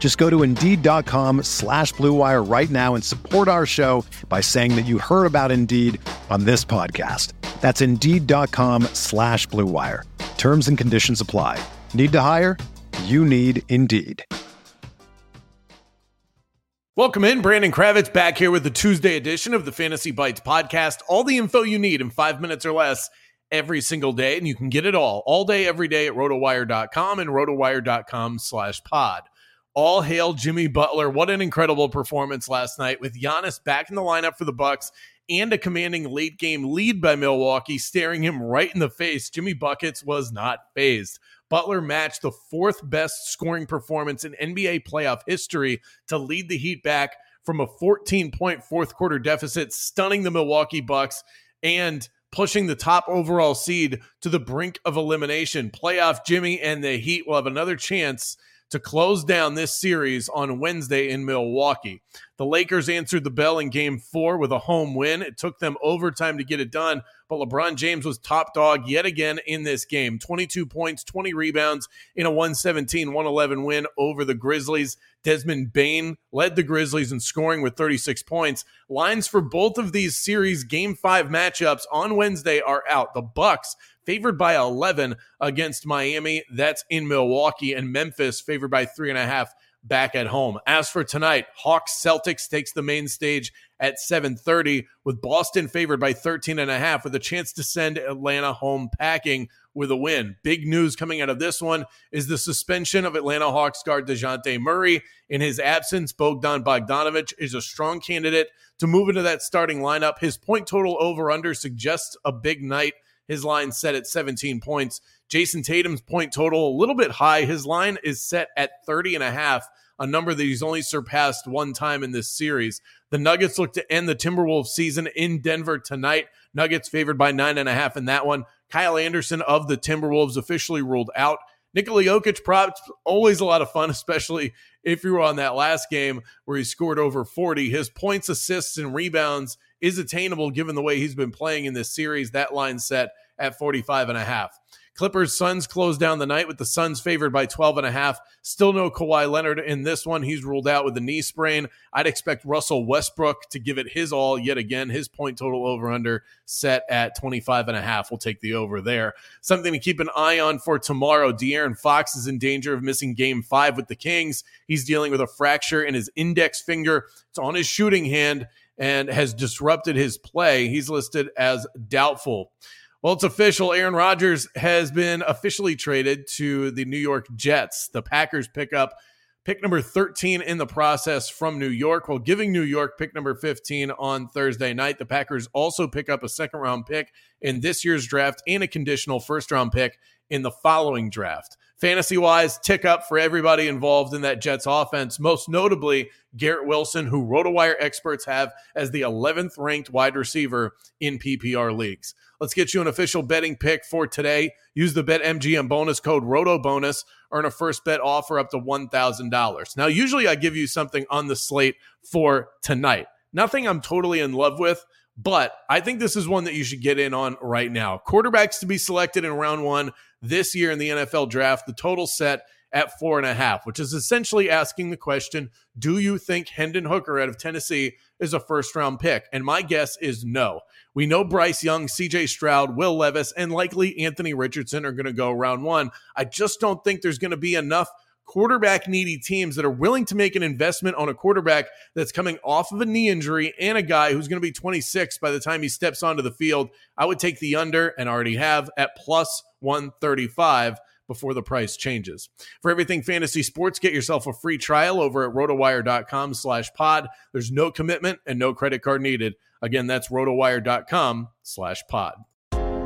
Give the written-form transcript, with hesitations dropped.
Just go to Indeed.com/BlueWire right now and support our show by saying that you heard about Indeed on this podcast. That's Indeed.com/BlueWire. Terms and conditions apply. Need to hire? You need Indeed. Welcome in. Brandon Kravitz back here with the Tuesday edition of the Fantasy Bites podcast. All the info you need in 5 minutes or less every single day, and you can get it all day, every day at RotoWire.com and RotoWire.com/pod. All hail Jimmy Butler. What an incredible performance last night with Giannis back in the lineup for the Bucks and a commanding late game lead by Milwaukee staring him right in the face. Jimmy Buckets was not phased. Butler matched the fourth best scoring performance in NBA playoff history to lead the Heat back from a 14-point fourth quarter deficit, stunning the Milwaukee Bucks and pushing the top overall seed to the brink of elimination. Playoff Jimmy and the Heat will have another chance to close down this series on Wednesday in Milwaukee. The Lakers answered the bell in Game 4 with a home win. It took them overtime to get it done, but LeBron James was top dog yet again in this game. 22 points, 20 rebounds in a 117-111 win over the Grizzlies. Desmond Bane led the Grizzlies in scoring with 36 points. Lines for both of these series Game 5 matchups on Wednesday are out. The Bucks favored by 11 against Miami. That's in Milwaukee. And Memphis favored by 3.5 back at home. As for tonight, Hawks-Celtics takes the main stage at 7:30 with Boston favored by 13.5 with a chance to send Atlanta home packing with a win. Big news coming out of this one is the suspension of Atlanta Hawks guard DeJounte Murray. In his absence, Bogdan Bogdanovich is a strong candidate to move into that starting lineup. His point total over-under suggests a big night. His line set at 17 points. Jason Tatum's point total a little bit high. His line is set at 30.5, a number that he's only surpassed one time in this series. The Nuggets look to end the Timberwolves season in Denver tonight. Nuggets favored by 9.5 in that one. Kyle Anderson of the Timberwolves officially ruled out. Nikola Jokic props, always a lot of fun, especially if you were on that last game where he scored over 40. His points, assists, and rebounds is attainable given the way he's been playing in this series. That line set at 45.5. Clippers Suns closed down the night with the Suns favored by 12.5. Still no Kawhi Leonard in this one. He's ruled out with a knee sprain. I'd expect Russell Westbrook to give it his all yet again. His point total over under set at 25.5. We'll take the over there. Something to keep an eye on for tomorrow. De'Aaron Fox is in danger of missing Game 5 with the Kings. He's dealing with a fracture in his index finger. It's on his shooting hand and has disrupted his play. He's listed as doubtful. Well, it's official. Aaron Rodgers has been officially traded to the New York Jets. The Packers pick up pick number 13 in the process from New York, while giving New York pick number 15 on Thursday night. The Packers also pick up a second-round pick in this year's draft and a conditional first-round pick in the following draft. Fantasy-wise, tick up for everybody involved in that Jets offense, most notably Garrett Wilson, who RotoWire experts have as the 11th-ranked wide receiver in PPR leagues. Let's get you an official betting pick for today. Use the BetMGM bonus code ROTOBONUS. Earn a first bet offer up to $1,000. Now, usually I give you something on the slate for tonight. Nothing I'm totally in love with, but I think this is one that you should get in on right now. Quarterbacks to be selected in round one this year in the NFL draft, the total set at 4.5, which is essentially asking the question, do you think Hendon Hooker out of Tennessee is a first-round pick? And my guess is no. We know Bryce Young, C.J. Stroud, Will Levis, and likely Anthony Richardson are going to go round one. I just don't think there's going to be enough quarterback-needy teams that are willing to make an investment on a quarterback that's coming off of a knee injury and a guy who's going to be 26 by the time he steps onto the field. I would take the under and already have at plus 135 before the price changes. For everything fantasy sports, get yourself a free trial over at rotowire.com/pod. There's no commitment and no credit card needed. Again, that's rotowire.com/pod.